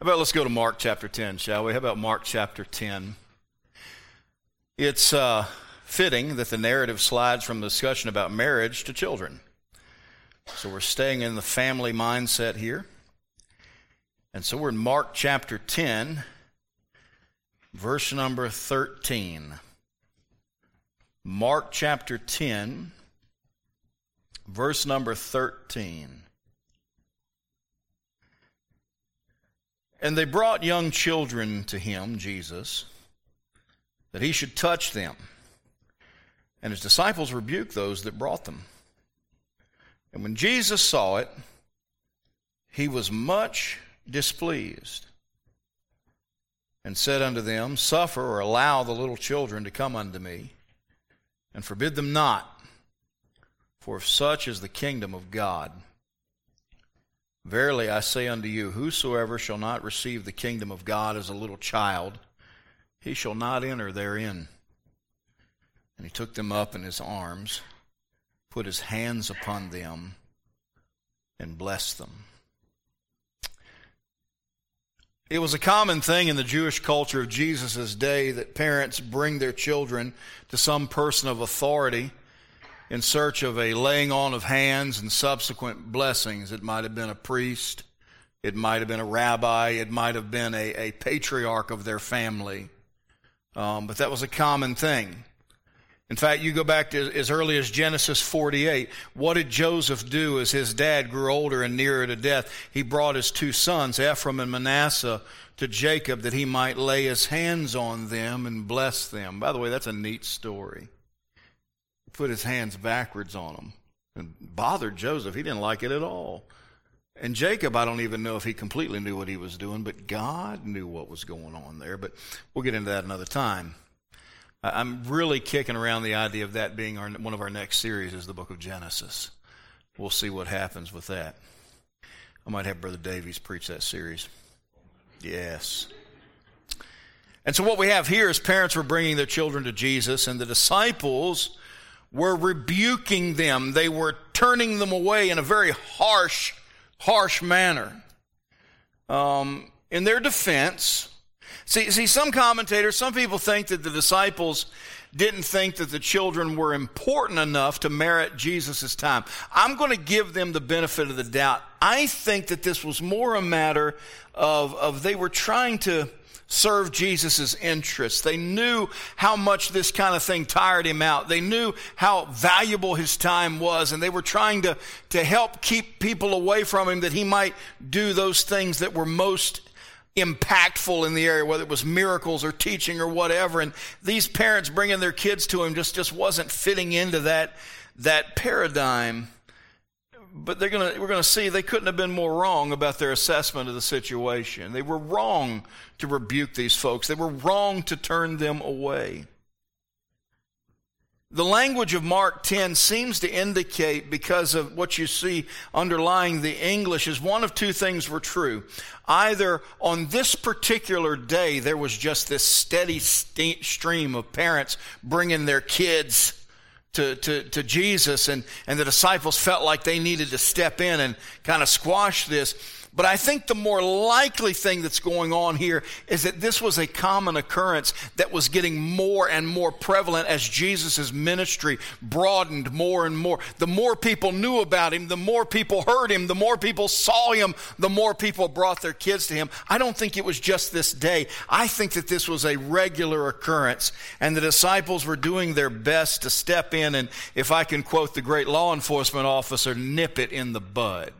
How about let's go to Mark chapter 10, shall we? How about Mark chapter 10? It's fitting that the narrative slides from the discussion about marriage to children. So we're staying in the family mindset here. And so we're in Mark chapter 10, verse number 13. Mark chapter 10, verse number 13. And they brought young children to him, Jesus, that he should touch them. And his disciples rebuked those that brought them. And when Jesus saw it, he was much displeased, and said unto them, Suffer or allow the little children to come unto me, and forbid them not, for of such is the kingdom of God. Verily I say unto you, whosoever shall not receive the kingdom of God as a little child, he shall not enter therein. And he took them up in his arms, put his hands upon them, and blessed them. It was a common thing in the Jewish culture of Jesus' day that parents bring their children to some person of authority in search of a laying on of hands and subsequent blessings. It might have been a priest, it might have been a rabbi, it might have been a patriarch of their family. But that was a common thing. In fact, you go back to as early as Genesis 48. What did Joseph do as his dad grew older and nearer to death? He brought his two sons, Ephraim and Manasseh, to Jacob that he might lay his hands on them and bless them. By the way, that's a neat story. He put his hands backwards on them and bothered Joseph. He didn't like it at all. And Jacob, I don't even know if he completely knew what he was doing, but God knew what was going on there. But we'll get into that another time. I'm really kicking around the idea of that being one of our next series is the book of Genesis. We'll see what happens with that. I might have Brother Davies preach that series. Yes. And so what we have here is parents were bringing their children to Jesus, and the disciples were rebuking them. They were turning them away in a very harsh manner. In their defense... See, some commentators, some people think that the disciples didn't think that the children were important enough to merit Jesus' time. I'm going to give them the benefit of the doubt. I think that this was more a matter of they were trying to serve Jesus' interests. They knew how much this kind of thing tired him out. They knew how valuable his time was, and they were trying to help keep people away from him that he might do those things that were most impactful in the area, whether it was miracles or teaching or whatever. And these parents bringing their kids to him just wasn't fitting into that paradigm. But we're going to see they couldn't have been more wrong about their assessment of the situation. They were wrong to rebuke these folks. They were wrong to turn them away. The language of Mark 10 seems to indicate, because of what you see underlying the English, is one of two things were true. Either on this particular day, there was just this steady stream of parents bringing their kids to Jesus, and the disciples felt like they needed to step in and kind of squash this. But I think the more likely thing that's going on here is that this was a common occurrence that was getting more and more prevalent as Jesus' ministry broadened more and more. The more people knew about him, the more people heard him, the more people saw him, the more people brought their kids to him. I don't think it was just this day. I think that this was a regular occurrence, and the disciples were doing their best to step in and, if I can quote the great law enforcement officer, nip it in the bud.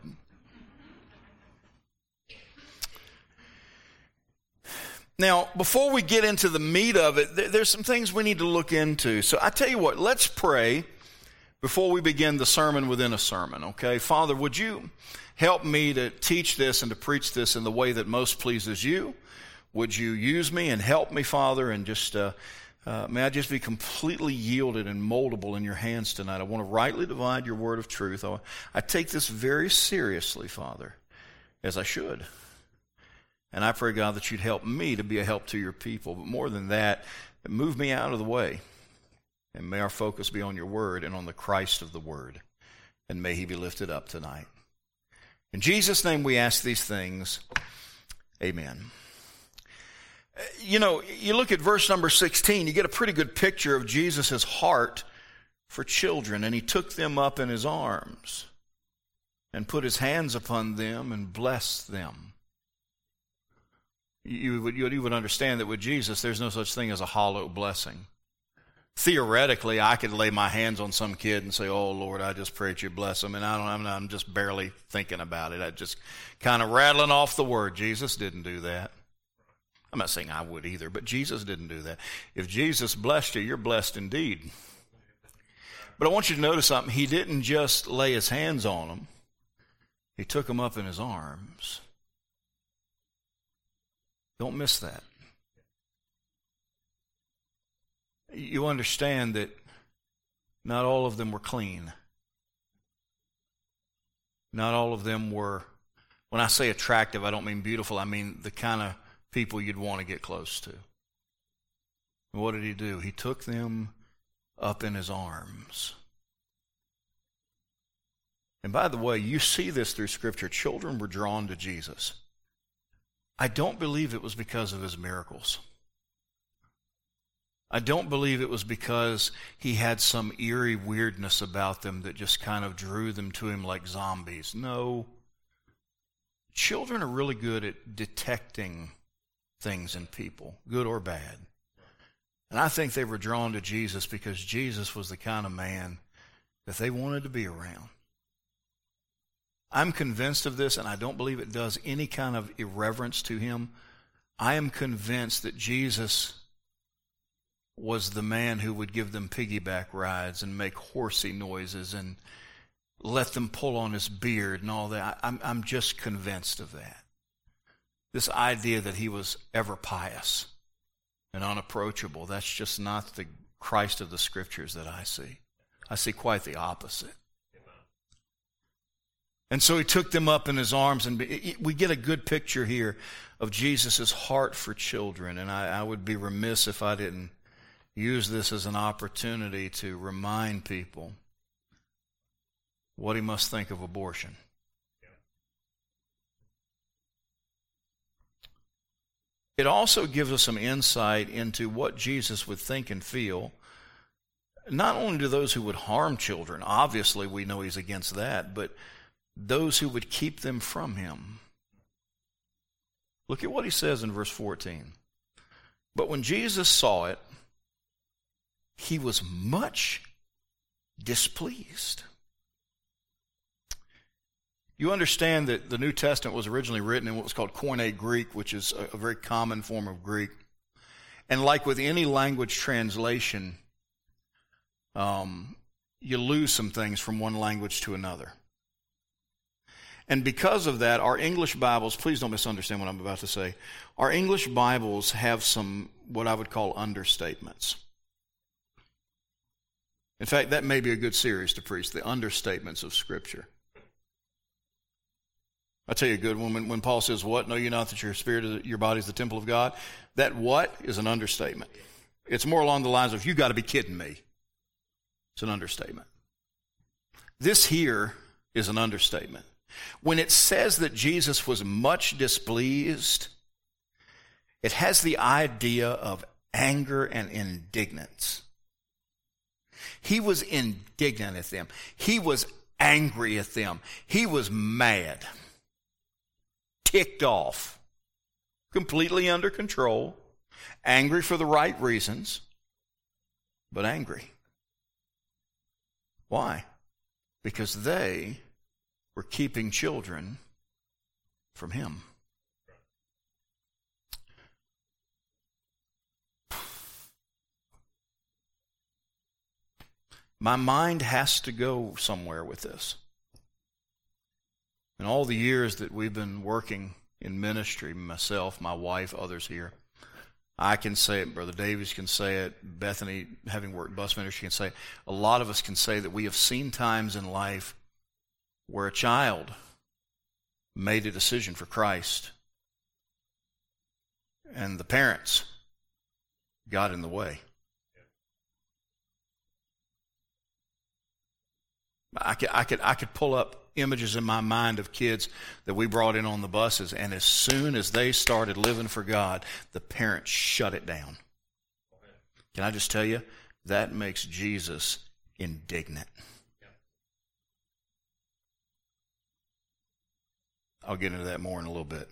Now, before we get into the meat of it, there's some things we need to look into. So I tell you what, let's pray before we begin the sermon within a sermon, okay? Father, would you help me to teach this and to preach this in the way that most pleases you? Would you use me and help me, Father, and just may I just be completely yielded and moldable in your hands tonight. I want to rightly divide your word of truth. I take this very seriously, Father, as I should. And I pray, God, that you'd help me to be a help to your people. But more than that, move me out of the way. And may our focus be on your word and on the Christ of the word. And may he be lifted up tonight. In Jesus' name we ask these things. Amen. You know, you look at verse number 16, you get a pretty good picture of Jesus' heart for children. And he took them up in his arms and put his hands upon them and blessed them. You would understand that with Jesus, there's no such thing as a hollow blessing. Theoretically, I could lay my hands on some kid and say, "Oh, Lord, I just pray that you bless them." And I'm just barely thinking about it. I just kind of rattling off the word. Jesus didn't do that. I'm not saying I would either, but Jesus didn't do that. If Jesus blessed you, you're blessed indeed. But I want you to notice something. He didn't just lay his hands on them. He took them up in his arms. Don't miss that. You understand that not all of them were clean. Not all of them were, when I say attractive, I don't mean beautiful. I mean the kind of people you'd want to get close to. And what did he do? He took them up in his arms. And by the way, you see this through Scripture. Children were drawn to Jesus. I don't believe it was because of his miracles. I don't believe it was because he had some eerie weirdness about them that just kind of drew them to him like zombies. No. Children are really good at detecting things in people, good or bad. And I think they were drawn to Jesus because Jesus was the kind of man that they wanted to be around. I'm convinced of this, and I don't believe it does any kind of irreverence to him. I am convinced that Jesus was the man who would give them piggyback rides and make horsey noises and let them pull on his beard and all that. I'm just convinced of that. This idea that he was ever pious and unapproachable, that's just not the Christ of the Scriptures that I see. I see quite the opposite. And so he took them up in his arms, and we get a good picture here of Jesus' heart for children, and I would be remiss if I didn't use this as an opportunity to remind people what he must think of abortion. It also gives us some insight into what Jesus would think and feel, not only to those who would harm children, obviously we know he's against that, but those who would keep them from him. Look at what he says in verse 14. But when Jesus saw it, he was much displeased. You understand that the New Testament was originally written in what was called Koine Greek, which is a very common form of Greek. And like with any language translation, you lose some things from one language to another. And because of that, our English Bibles, please don't misunderstand what I'm about to say, our English Bibles have some what I would call understatements. In fact, that may be a good series to preach, the understatements of Scripture. I'll tell you a good one. When Paul says, "What? Know you not that your spirit, your body is the temple of God?" That "what" is an understatement. It's more along the lines of, "You got to be kidding me." It's an understatement. This here is an understatement. When it says that Jesus was much displeased, it has the idea of anger and indignance. He was indignant at them. He was angry at them. He was mad, ticked off, completely under control, angry for the right reasons, but angry. Why? Because they were keeping children from him. My mind has to go somewhere with this. In all the years that we've been working in ministry, myself, my wife, others here, I can say it, Brother Davies can say it, Bethany, having worked bus ministry, can say it. A lot of us can say that we have seen times in life where a child made a decision for Christ and the parents got in the way. I could pull up images in my mind of kids that we brought in on the buses, and as soon as they started living for God, the parents shut it down. Can I just tell you, that makes Jesus indignant. I'll get into that more in a little bit.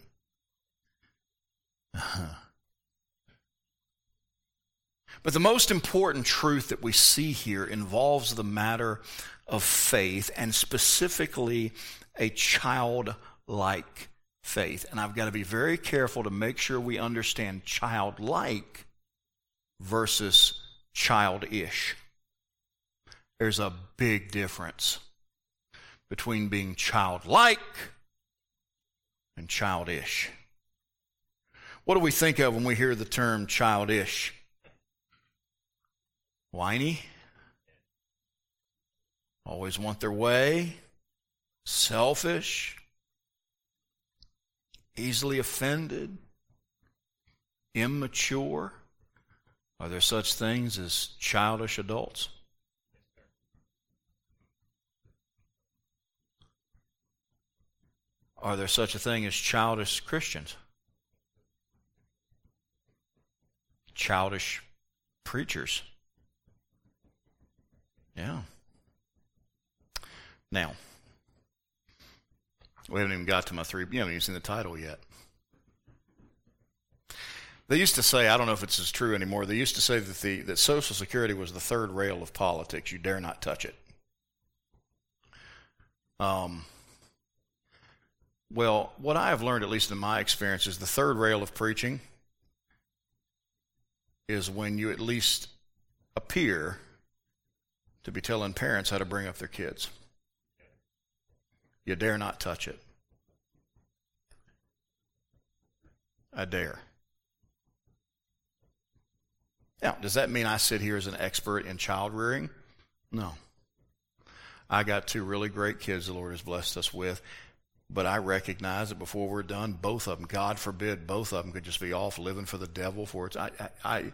But the most important truth that we see here involves the matter of faith, and specifically a childlike faith. And I've got to be very careful to make sure we understand childlike versus childish. There's a big difference between being childlike and childish. What do we think of when we hear the term childish? Whiny, always want their way, selfish, easily offended, immature. Are there such things as childish adults? Are there such a thing as childish Christians? Childish preachers? Yeah. Now, we haven't even got to my three, you haven't even seen the title yet. They used to say, I don't know if it's as true anymore, they used to say that that Social Security was the third rail of politics. You dare not touch it. Well, what I have learned, at least in my experience, is the third rail of preaching is when you at least appear to be telling parents how to bring up their kids. You dare not touch it. I dare. Now, does that mean I sit here as an expert in child rearing? No. I got two really great kids the Lord has blessed us with. But I recognize that before we're done, both of them, God forbid, both of them could just be off living for the devil. I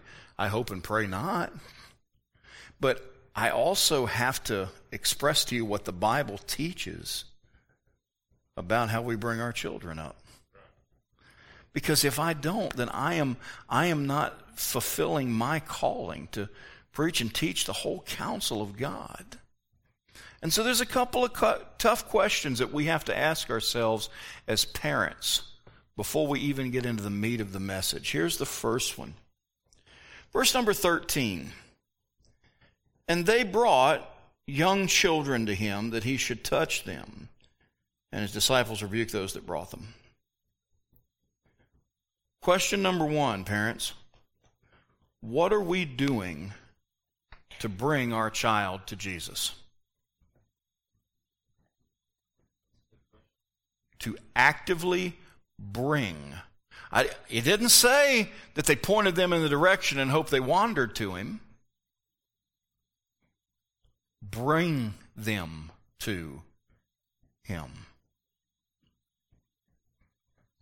hope and pray not. But I also have to express to you what the Bible teaches about how we bring our children up. Because if I don't, then I am not fulfilling my calling to preach and teach the whole counsel of God. And so there's a couple of tough questions that we have to ask ourselves as parents before we even get into the meat of the message. Here's the first one. Verse number 13. And they brought young children to him that he should touch them. And his disciples rebuked those that brought them. Question number one, parents. What are we doing to bring our child to Jesus? To actively bring. It didn't say that they pointed them in the direction and hoped they wandered to him. Bring them to him.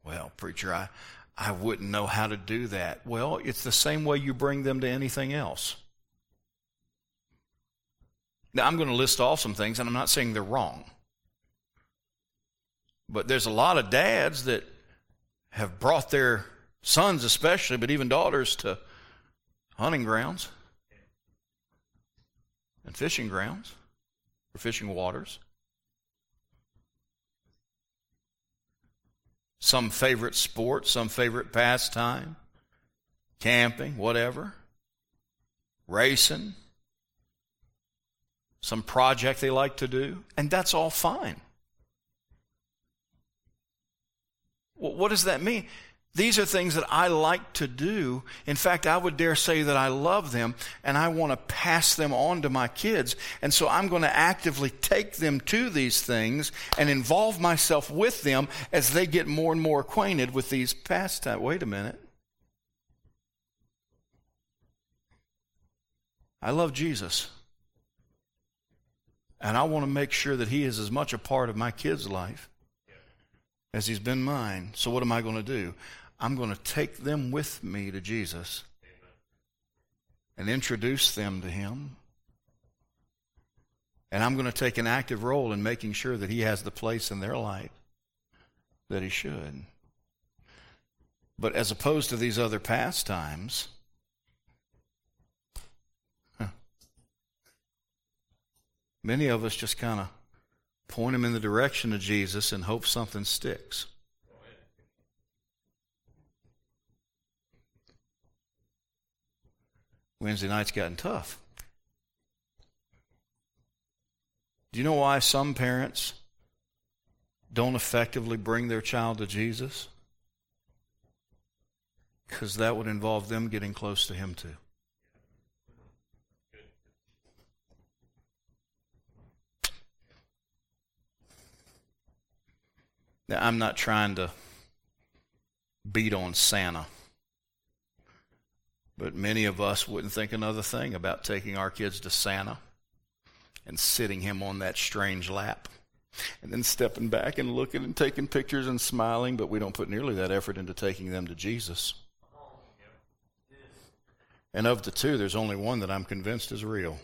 Well, preacher, I wouldn't know how to do that. Well, it's the same way you bring them to anything else. Now, I'm going to list off some things, and I'm not saying they're wrong. But there's a lot of dads that have brought their sons especially, but even daughters, to hunting grounds and fishing grounds or fishing waters. Some favorite sport, some favorite pastime, camping, whatever, racing, some project they like to do, and that's all fine. What does that mean? These are things that I like to do. In fact, I would dare say that I love them, and I want to pass them on to my kids. And so I'm going to actively take them to these things and involve myself with them as they get more and more acquainted with these pastimes. Wait a minute. I love Jesus, and I want to make sure that he is as much a part of my kids' life as he's been mine. So what am I going to do? I'm going to take them with me to Jesus and introduce them to him And I'm going to take an active role in making sure that he has the place in their life that he should. But as opposed to these other pastimes, many of us just kind of point them in the direction of Jesus and hope something sticks. Wednesday night's gotten tough. Do you know why some parents don't effectively bring their child to Jesus? Because that would involve them getting close to him too. Now, I'm not trying to beat on Santa, but many of us wouldn't think another thing about taking our kids to Santa and sitting him on that strange lap and then stepping back and looking and taking pictures and smiling, but we don't put nearly that effort into taking them to Jesus. And of the two, there's only one that I'm convinced is real.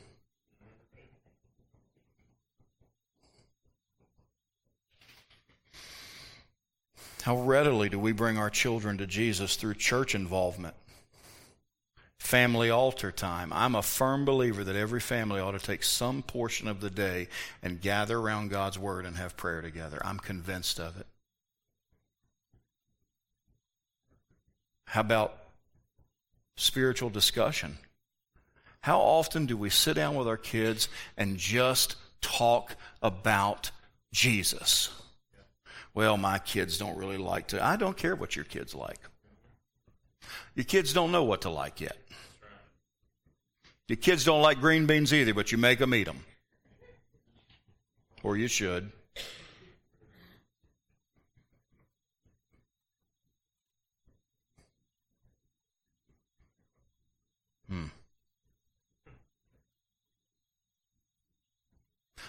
How readily do we bring our children to Jesus through church involvement? Family altar time. I'm a firm believer that every family ought to take some portion of the day and gather around God's Word and have prayer together. I'm convinced of it. How about spiritual discussion? How often do we sit down with our kids and just talk about Jesus? Well, my kids don't really like to. I don't care what your kids like. Your kids don't know what to like yet. Your kids don't like green beans either, but you make them eat them. Or you should.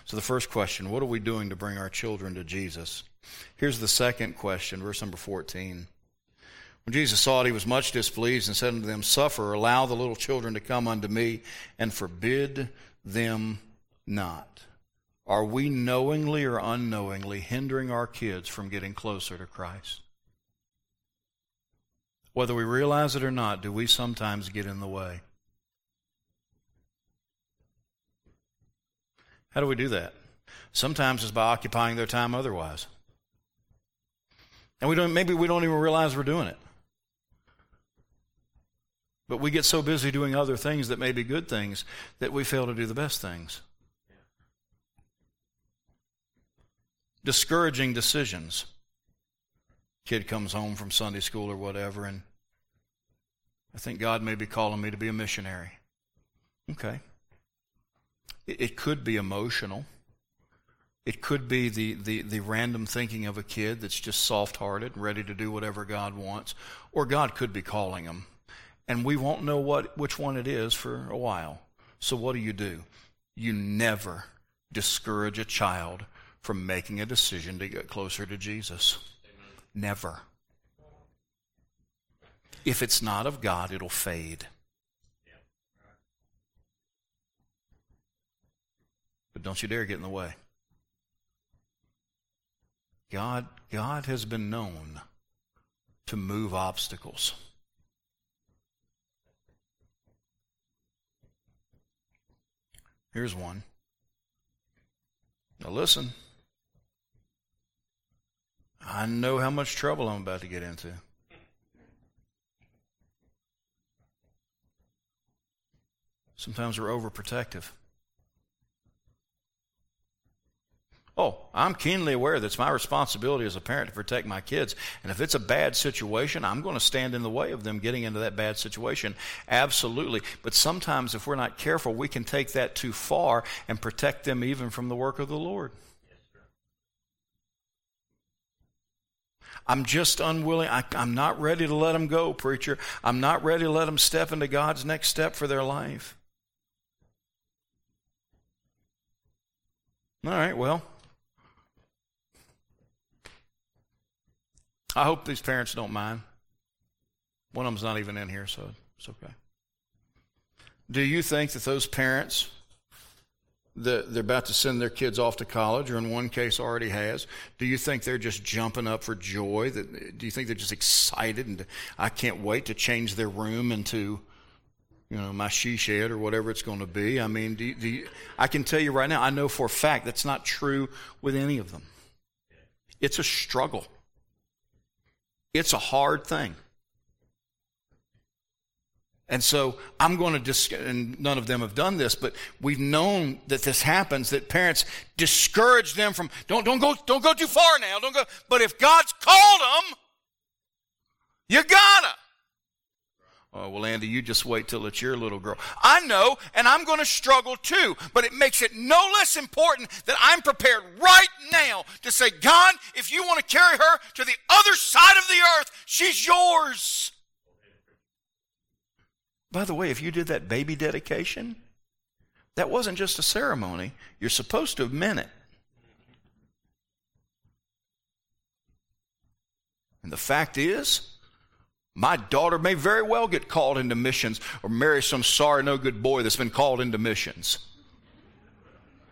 So the first question, what are we doing to bring our children to Jesus? Here's the second question, verse number 14. When Jesus saw it, he was much displeased and said unto them, Suffer, allow the little children to come unto me, and forbid them not. Are we knowingly or unknowingly hindering our kids from getting closer to Christ? Whether we realize it or not, do we sometimes get in the way? How do we do that? Sometimes it's by occupying their time otherwise. And maybe we don't even realize we're doing it. But we get so busy doing other things that may be good things that we fail to do the best things. Discouraging decisions. Kid comes home from Sunday school or whatever, and I think God may be calling me to be a missionary. Okay. It could be emotional. It could be the random thinking of a kid that's just soft-hearted and ready to do whatever God wants. Or God could be calling them. And we won't know which one it is for a while. So what do? You never discourage a child from making a decision to get closer to Jesus. Never. If it's not of God, it'll fade. But don't you dare get in the way. God has been known to move obstacles. Here's one. Now listen. I know how much trouble I'm about to get into. Sometimes we're overprotective. Oh, I'm keenly aware that it's my responsibility as a parent to protect my kids. And if it's a bad situation, I'm going to stand in the way of them getting into that bad situation. Absolutely. But sometimes if we're not careful, we can take that too far and protect them even from the work of the Lord. I'm just unwilling. I'm not ready to let them go, preacher. I'm not ready to let them step into God's next step for their life. All right, well, I hope these parents don't mind. One of them's not even in here, so it's okay. Do you think that those parents they're about to send their kids off to college, or in one case already has, do you think they're just jumping up for joy? Do you think they're just excited and I can't wait to change their room into, you know, my she shed or whatever it's going to be? I mean, I can tell you right now, I know for a fact that's not true with any of them. It's a struggle. It's a hard thing. And so I'm going to and none of them have done this, but we've known that this happens, that parents discourage them from, don't go too far now, don't go. But if God's called them, you gotta. Oh, well, Andy, you just wait till it's your little girl. I know, and I'm going to struggle too, but it makes it no less important that I'm prepared right now to say, God, if you want to carry her to the other side of the earth, she's yours. By the way, if you did that baby dedication, that wasn't just a ceremony. You're supposed to have meant it. And the fact is, my daughter may very well get called into missions or marry some sorry, no good boy that's been called into missions.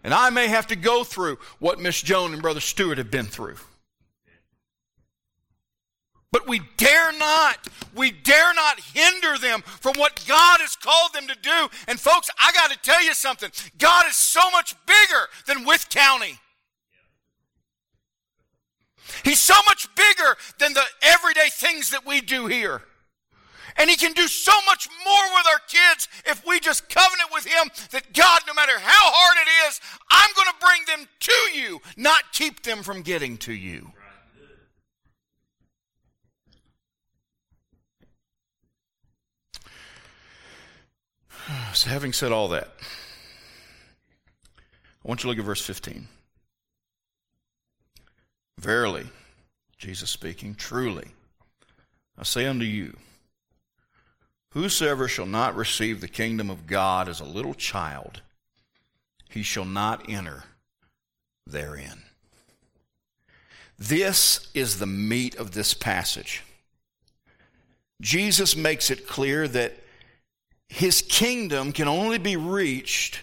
And I may have to go through what Miss Joan and Brother Stewart have been through. But we dare not hinder them from what God has called them to do. And folks, I got to tell you something. God is so much bigger than Wythe County. He's so much bigger than the everyday things that we do here. And he can do so much more with our kids if we just covenant with him that God, no matter how hard it is, I'm going to bring them to you, not keep them from getting to you. So having said all that, I want you to look at verse 15. Verily, Jesus speaking, truly, I say unto you, whosoever shall not receive the kingdom of God as a little child, he shall not enter therein. This is the meat of this passage. Jesus makes it clear that his kingdom can only be reached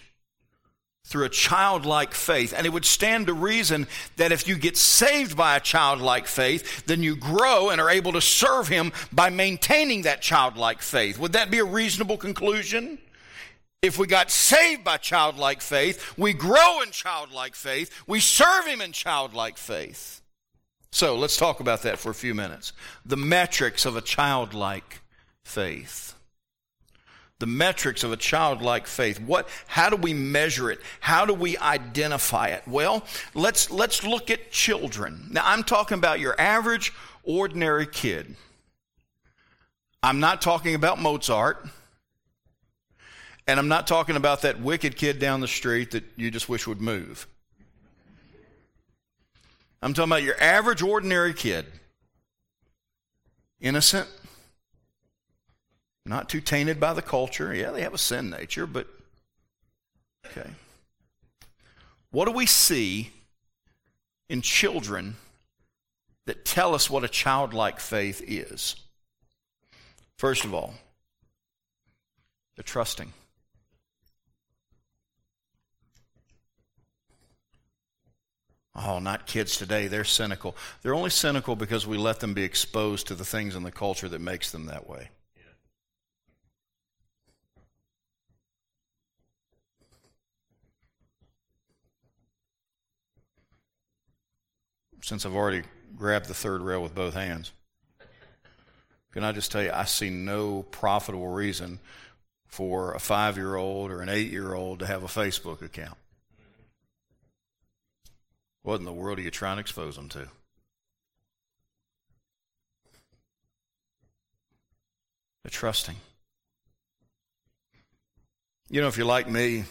through a childlike faith. And it would stand to reason that if you get saved by a childlike faith, then you grow and are able to serve him by maintaining that childlike faith. Would that be a reasonable conclusion? If we got saved by childlike faith, we grow in childlike faith, we serve him in childlike faith. So let's talk about that for a few minutes. The metrics of a childlike faith. The metrics of a childlike faith. How do we measure it? How do we identify it? Well, let's look at children. Now, I'm talking about your average, ordinary kid. I'm not talking about Mozart. And I'm not talking about that wicked kid down the street that you just wish would move. I'm talking about your average, ordinary kid. Innocent. Not too tainted by the culture. Yeah, they have a sin nature, but okay. What do we see in children that tell us what a childlike faith is? First of all, they're trusting. Oh, not kids today. They're cynical. They're only cynical because we let them be exposed to the things in the culture that makes them that way. Since I've already grabbed the third rail with both hands, can I just tell you, I see no profitable reason for a 5-year-old or an 8-year-old to have a Facebook account. What in the world are you trying to expose them to? They're trusting. You know, if you're like me,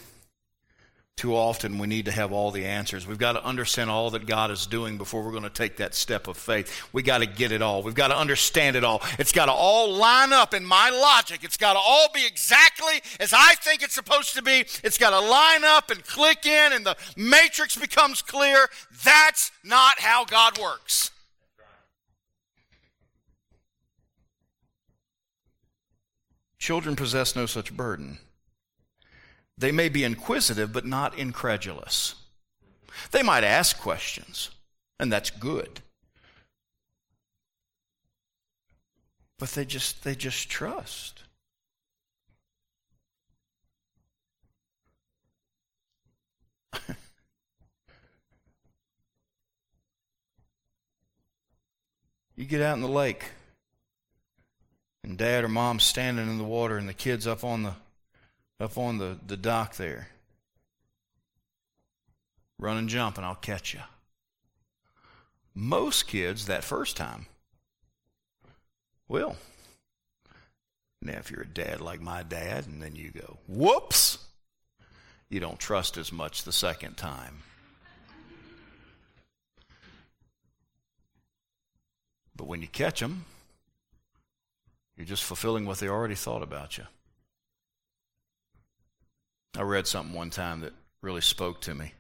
too often we need to have all the answers. We've got to understand all that God is doing before we're going to take that step of faith. We've got to get it all. We've got to understand it all. It's got to all line up in my logic. It's got to all be exactly as I think it's supposed to be. It's got to line up and click in, and the matrix becomes clear. That's not how God works. Children possess no such burden. They may be inquisitive, but not incredulous. They might ask questions, and that's good. But they just trust. You get out in the lake, and Dad or Mom's standing in the water, and the kid's up on the dock there. Run and jump, and I'll catch you. Most kids, that first time, will. Now, if you're a dad like my dad, and then you go, whoops, you don't trust as much the second time. But when you catch them, you're just fulfilling what they already thought about you. I read something one time that really spoke to me.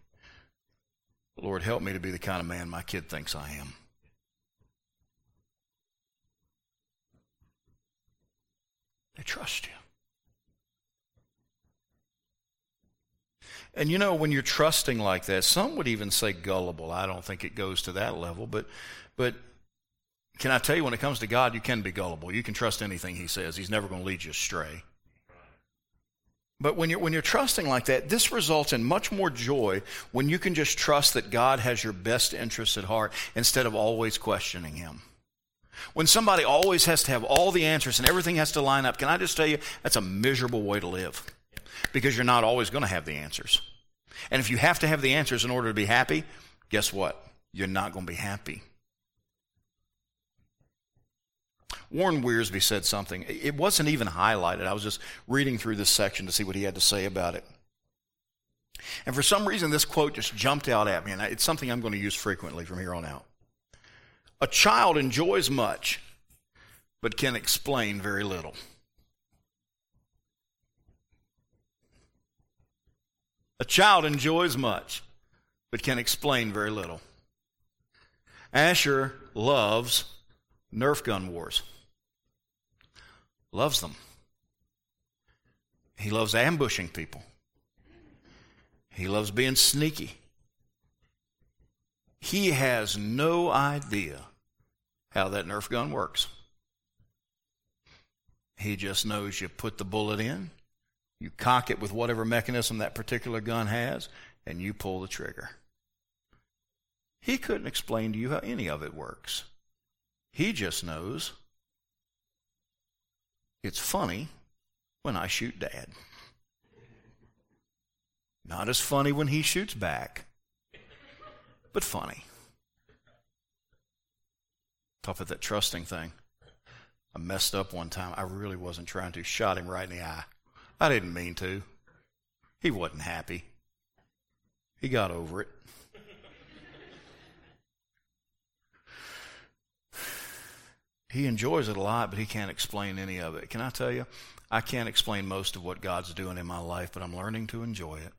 Lord, help me to be the kind of man my kid thinks I am. They trust you. And you know, when you're trusting like that, some would even say gullible. I don't think it goes to that level, but can I tell you, when it comes to God, you can be gullible. You can trust anything He says. He's never going to lead you astray. But when you're trusting like that, this results in much more joy when you can just trust that God has your best interests at heart instead of always questioning Him. When somebody always has to have all the answers and everything has to line up, can I just tell you, that's a miserable way to live, because you're not always going to have the answers. And if you have to have the answers in order to be happy, guess what? You're not going to be happy. Warren Wiersbe said something. It wasn't even highlighted. I was just reading through this section to see what he had to say about it. And for some reason, this quote just jumped out at me, and it's something I'm going to use frequently from here on out. A child enjoys much, but can explain very little. A child enjoys much, but can explain very little. Asher loves Nerf gun wars. Loves them. He loves ambushing people. He loves being sneaky. He has no idea how that Nerf gun works. He just knows you put the bullet in, you cock it with whatever mechanism that particular gun has, and you pull the trigger. He couldn't explain to you how any of it works. He just knows it's funny when I shoot Dad. Not as funny when he shoots back, but funny. Tough at that trusting thing. I messed up one time. I really wasn't trying to. Shot him right in the eye. I didn't mean to. He wasn't happy. He got over it. He enjoys it a lot, but he can't explain any of it. Can I tell you, I can't explain most of what God's doing in my life, but I'm learning to enjoy it.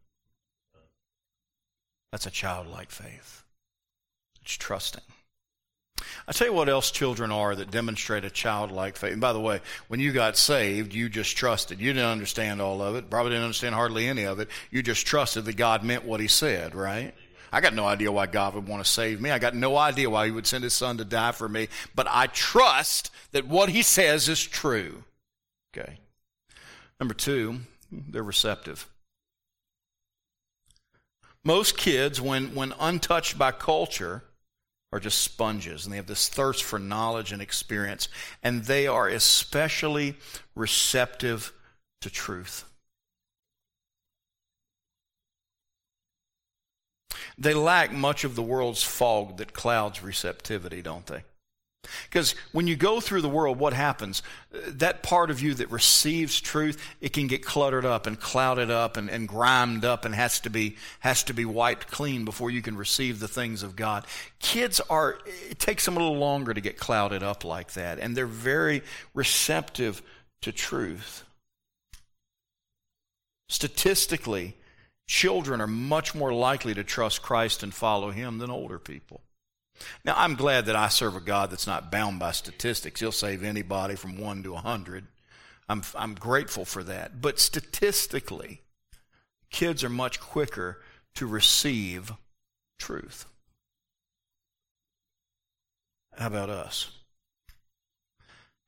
That's a childlike faith. It's trusting. I tell you what else children are that demonstrate a childlike faith. And by the way, when you got saved, you just trusted. You didn't understand all of it, probably didn't understand hardly any of it. You just trusted that God meant what He said, right? I got no idea why God would want to save me. I got no idea why He would send His Son to die for me. But I trust that what He says is true. Okay. Number two, they're receptive. Most kids, when untouched by culture, are just sponges, and they have this thirst for knowledge and experience, and they are especially receptive to truth. They lack much of the world's fog that clouds receptivity, don't they? Because when you go through the world, what happens? That part of you that receives truth, it can get cluttered up and clouded up and grimed up and has to be wiped clean before you can receive the things of God. Kids are, it takes them a little longer to get clouded up like that, and they're very receptive to truth. Statistically, children are much more likely to trust Christ and follow Him than older people. Now, I'm glad that I serve a God that's not bound by statistics. He'll save anybody from 1 to 100. I'm grateful for that. But statistically, kids are much quicker to receive truth. How about us?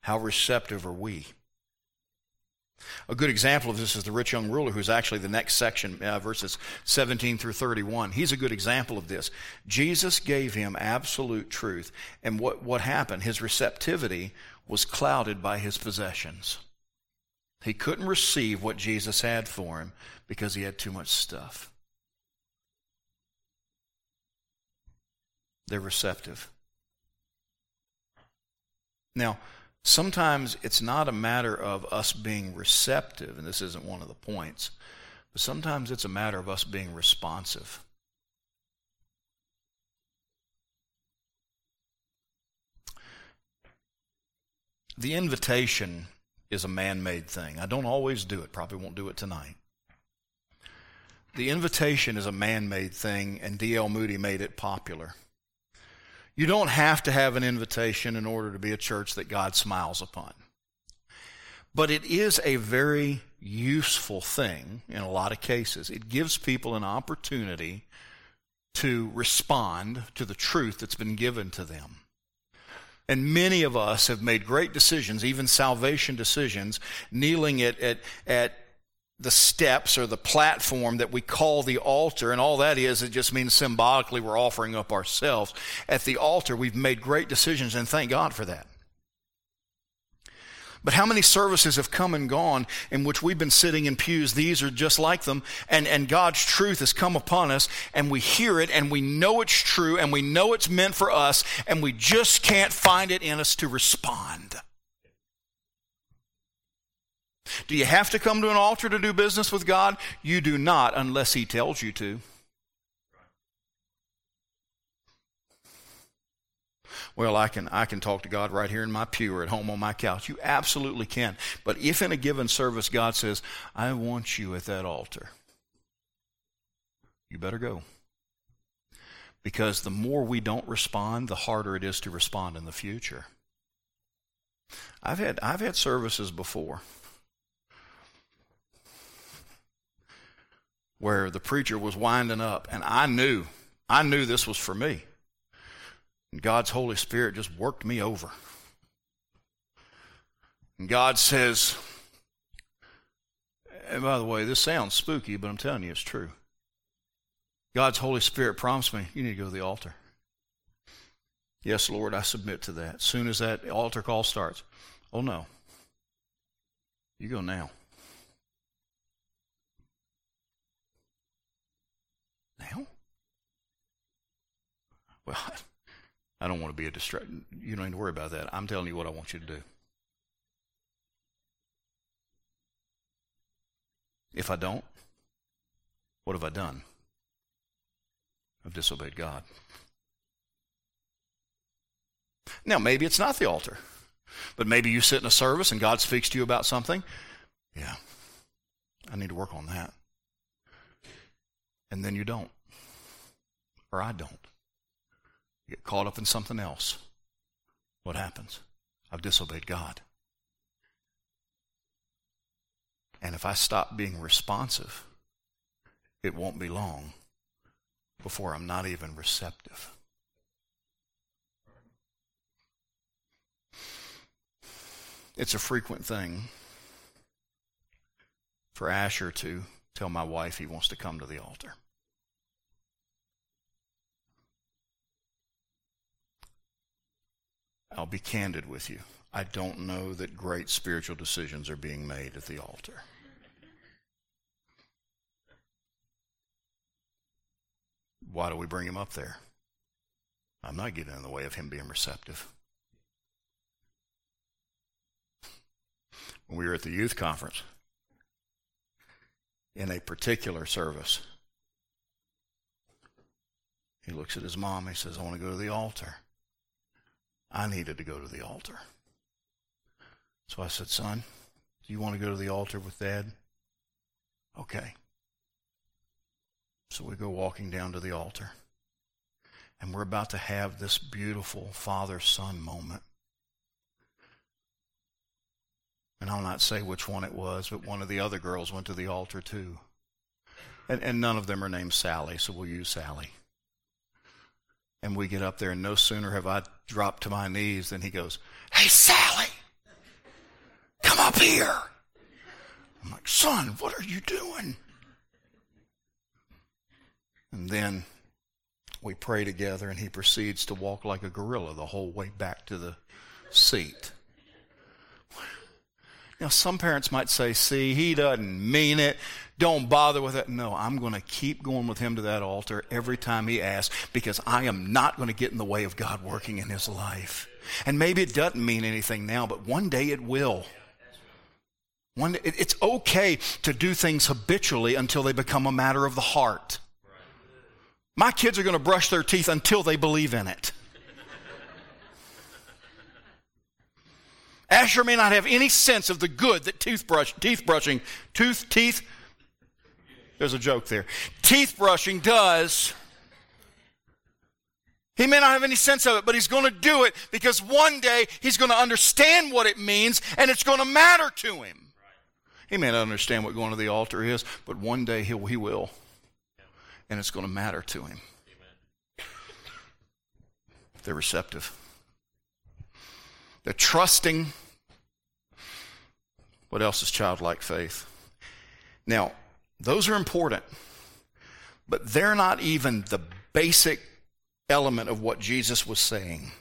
How receptive are we? A good example of this is the rich young ruler, who's actually the next section, verses 17 through 31. He's a good example of this. Jesus gave him absolute truth, and what happened? His receptivity was clouded by his possessions. He couldn't receive what Jesus had for him because he had too much stuff. They're receptive. Now, sometimes it's not a matter of us being receptive, and this isn't one of the points, but sometimes it's a matter of us being responsive. The invitation is a man-made thing. I don't always do it, probably won't do it tonight. The invitation is a man-made thing, and D.L. Moody made it popular. You don't have to have an invitation in order to be a church that God smiles upon. But it is a very useful thing in a lot of cases. It gives people an opportunity to respond to the truth that's been given to them. And many of us have made great decisions, even salvation decisions, kneeling at the steps or the platform that we call the altar, and all that is, it just means symbolically we're offering up ourselves. At the altar, we've made great decisions, and thank God for that. But how many services have come and gone in which we've been sitting in pews, these are just like them, and God's truth has come upon us, and we hear it, and we know it's true, and we know it's meant for us, and we just can't find it in us to respond. Do you have to come to an altar to do business with God? You do not, unless He tells you to. Well, I can talk to God right here in my pew or at home on my couch. You absolutely can. But if in a given service God says, I want you at that altar, you better go. Because the more we don't respond, the harder it is to respond in the future. I've had services before where the preacher was winding up, and I knew this was for me. And God's Holy Spirit just worked me over. And God says, and by the way, this sounds spooky, but I'm telling you it's true. God's Holy Spirit prompts me, you need to go to the altar. Yes, Lord, I submit to that. As soon as that altar call starts, oh no, you go now. Now? Well, I don't want to be a distraction. You don't need to worry about that. I'm telling you what I want you to do. If I don't, what have I done? I've disobeyed God. Now, maybe it's not the altar, but maybe you sit in a service and God speaks to you about something. Yeah, I need to work on that. And then you don't, or I don't. You get caught up in something else. What happens? I've disobeyed God. And if I stop being responsive, it won't be long before I'm not even receptive. It's a frequent thing for Asher to tell my wife he wants to come to the altar. I'll be candid with you. I don't know that great spiritual decisions are being made at the altar. Why do we bring him up there? I'm not getting in the way of him being receptive. When we were at the youth conference, in a particular service, he looks at his mom, he says, I want to go to the altar. I needed to go to the altar. So I said, son, do you want to go to the altar with Dad? Okay. So we go walking down to the altar, and we're about to have this beautiful father-son moment. And I'll not say which one it was, but one of the other girls went to the altar too. And none of them are named Sally, so we'll use Sally. And we get up there, and no sooner have I dropped to my knees than he goes, "Hey, Sally, come up here." I'm like, "Son, what are you doing?" And then we pray together, and he proceeds to walk like a gorilla the whole way back to the seat. Now, some parents might say, "See, he doesn't mean it. Don't bother with it." No, I'm going to keep going with him to that altar every time he asks, because I am not going to get in the way of God working in his life. And maybe it doesn't mean anything now, but one day it will. One day, it's okay to do things habitually until they become a matter of the heart. My kids are going to brush their teeth until they believe in it. Asher may not have any sense of the good that teeth brushing does. He may not have any sense of it, but he's going to do it because one day he's going to understand what it means and it's going to matter to him. He may not understand what going to the altar is, but one day he will. And it's going to matter to him. They're receptive. They're trusting. What else is childlike faith? Now, those are important, but they're not even the basic element of what Jesus was saying.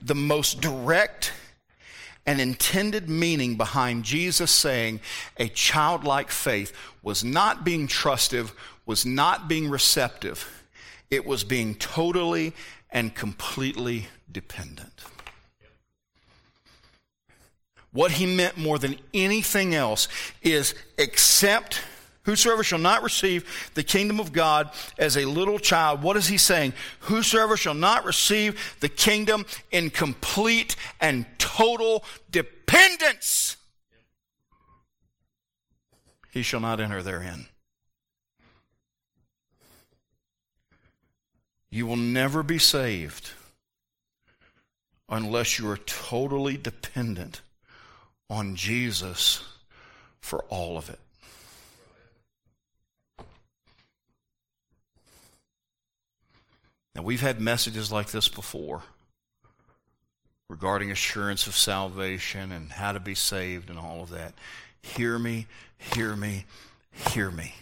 The most direct and intended meaning behind Jesus saying a childlike faith was not being trustive, was not being receptive. It was being totally and completely dependent. What he meant more than anything else is, "Except whosoever shall not receive the kingdom of God as a little child." What is he saying? Whosoever shall not receive the kingdom in complete and total dependence, he shall not enter therein. You will never be saved unless you are totally dependent on Jesus for all of it. Now, we've had messages like this before regarding assurance of salvation and how to be saved and all of that. Hear me, hear me, hear me.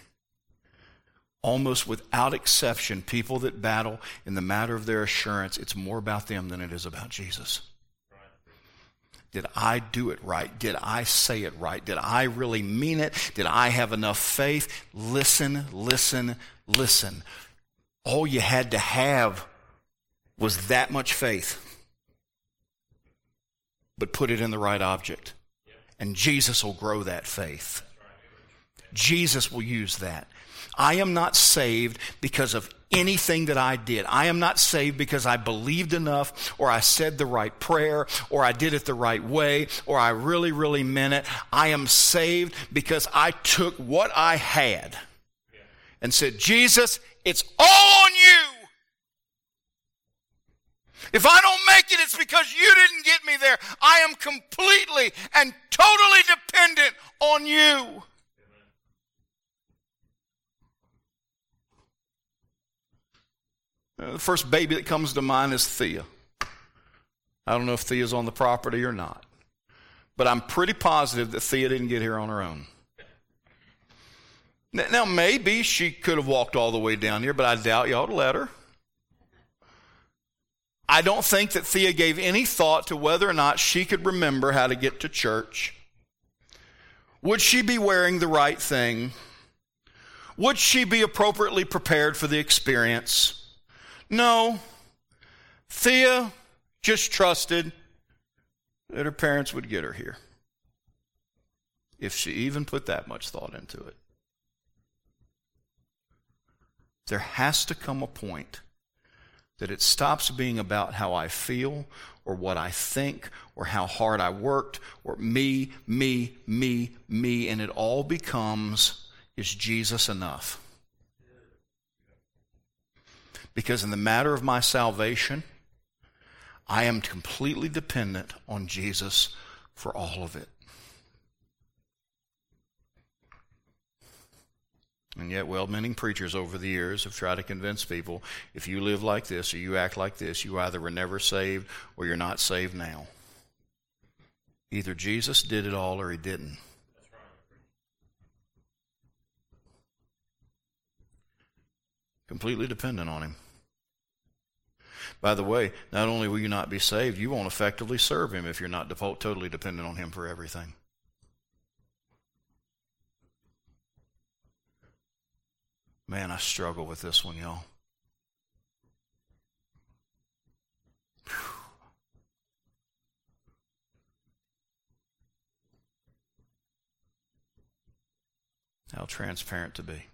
Almost without exception, people that battle in the matter of their assurance, it's more about them than it is about Jesus. Did I do it right? Did I say it right? Did I really mean it? Did I have enough faith? Listen, listen, listen. All you had to have was that much faith, but put it in the right object. And Jesus will grow that faith. Jesus will use that. I am not saved because of anything that I did. I am not saved because I believed enough, or I said the right prayer, or I did it the right way, or I really, really meant it. I am saved because I took what I had and said, "Jesus, it's all on you. If I don't make it, it's because you didn't get me there. I am completely and totally dependent on you." The first baby that comes to mind is Thea. I don't know if Thea's on the property or not, but I'm pretty positive that Thea didn't get here on her own. Now, maybe she could have walked all the way down here, but I doubt y'all would let her. I don't think that Thea gave any thought to whether or not she could remember how to get to church. Would she be wearing the right thing? Would she be appropriately prepared for the experience? No, Thea just trusted that her parents would get her here, if she even put that much thought into it. There has to come a point that it stops being about how I feel or what I think or how hard I worked or me, me, me, me, and it all becomes, is Jesus enough? Because in the matter of my salvation, I am completely dependent on Jesus for all of it. And yet well-meaning preachers over the years have tried to convince people, if you live like this or you act like this, you either were never saved or you're not saved now. Either Jesus did it all or he didn't. Completely dependent on him. By the way, not only will you not be saved, you won't effectively serve him if you're not totally dependent on him for everything. Man, I struggle with this one, y'all. How transparent to be.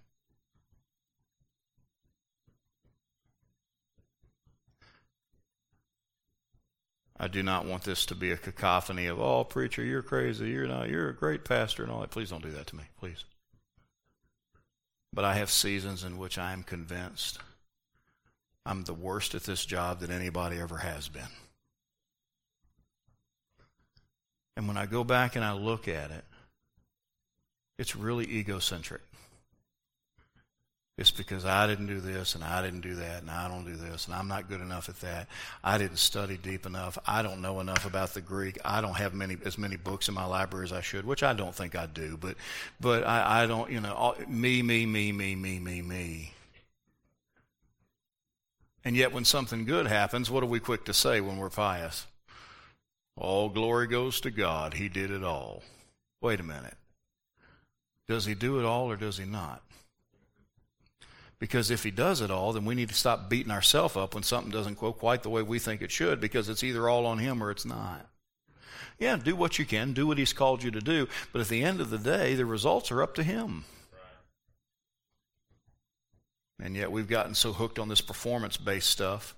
I do not want this to be a cacophony of, oh, preacher, you're crazy, you're a great pastor and all that. Please don't do that to me, please. But I have seasons in which I am convinced I'm the worst at this job that anybody ever has been. And when I go back and I look at it, it's really egocentric. It's because I didn't do this, and I didn't do that, and I don't do this, and I'm not good enough at that. I didn't study deep enough. I don't know enough about the Greek. I don't have as many books in my library as I should, which I don't think I do, but I don't, me. And yet when something good happens, what are we quick to say when we're pious? All glory goes to God. He did it all. Wait a minute. Does he do it all or does he not? Because if he does it all, then we need to stop beating ourselves up when something doesn't go quite the way we think it should, because it's either all on him or it's not. Yeah, do what you can, do what he's called you to do, but at the end of the day, the results are up to him. Right. And yet we've gotten so hooked on this performance-based stuff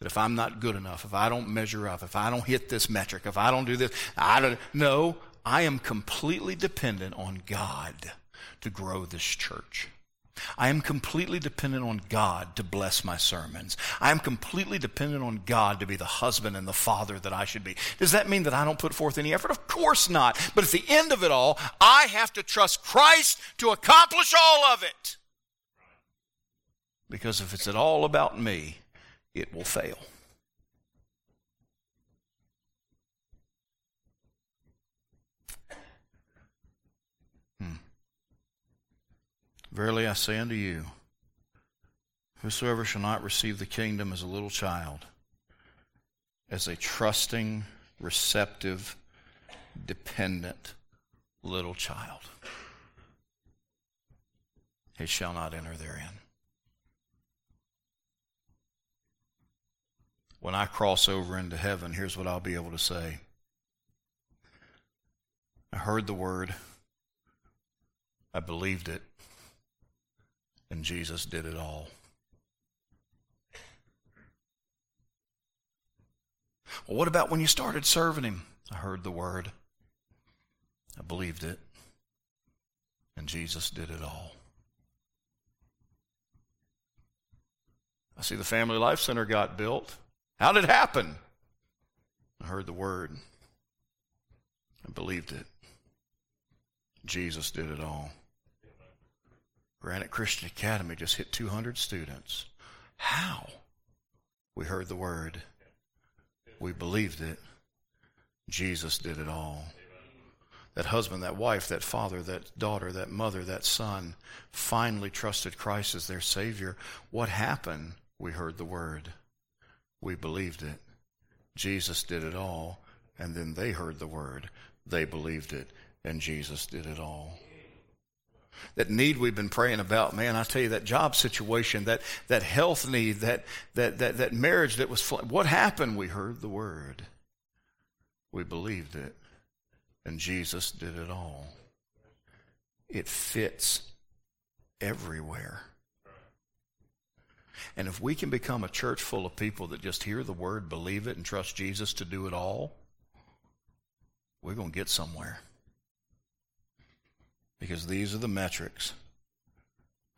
that if I'm not good enough, if I don't measure up, if I don't hit this metric, if I don't do this, no, I am completely dependent on God to grow this church. I am completely dependent on God to bless my sermons. I am completely dependent on God to be the husband and the father that I should be. Does that mean that I don't put forth any effort? Of course not. But at the end of it all, I have to trust Christ to accomplish all of it. Because if it's at all about me, it will fail. Verily I say unto you, whosoever shall not receive the kingdom as a little child, as a trusting, receptive, dependent little child, he shall not enter therein. When I cross over into heaven, here's what I'll be able to say. I heard the word, I believed it, and Jesus did it all. Well, what about when you started serving him? I heard the word. I believed it. And Jesus did it all. I see the Family Life Center got built. How did it happen? I heard the word. I believed it. Jesus did it all. Granite Christian Academy just hit 200 students. How? We heard the word. We believed it. Jesus did it all. That husband, that wife, that father, that daughter, that mother, that son finally trusted Christ as their Savior. What happened? We heard the word. We believed it. Jesus did it all. And then they heard the word. They believed it. And Jesus did it all. That need we've been praying about, man, I tell you, that job situation, that health need, that marriage that was, what happened? We heard the word. We believed it. And Jesus did it all. It fits everywhere. And if we can become a church full of people that just hear the word, believe it, and trust Jesus to do it all, we're going to get somewhere. Because these are the metrics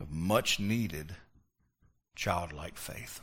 of much-needed childlike faith.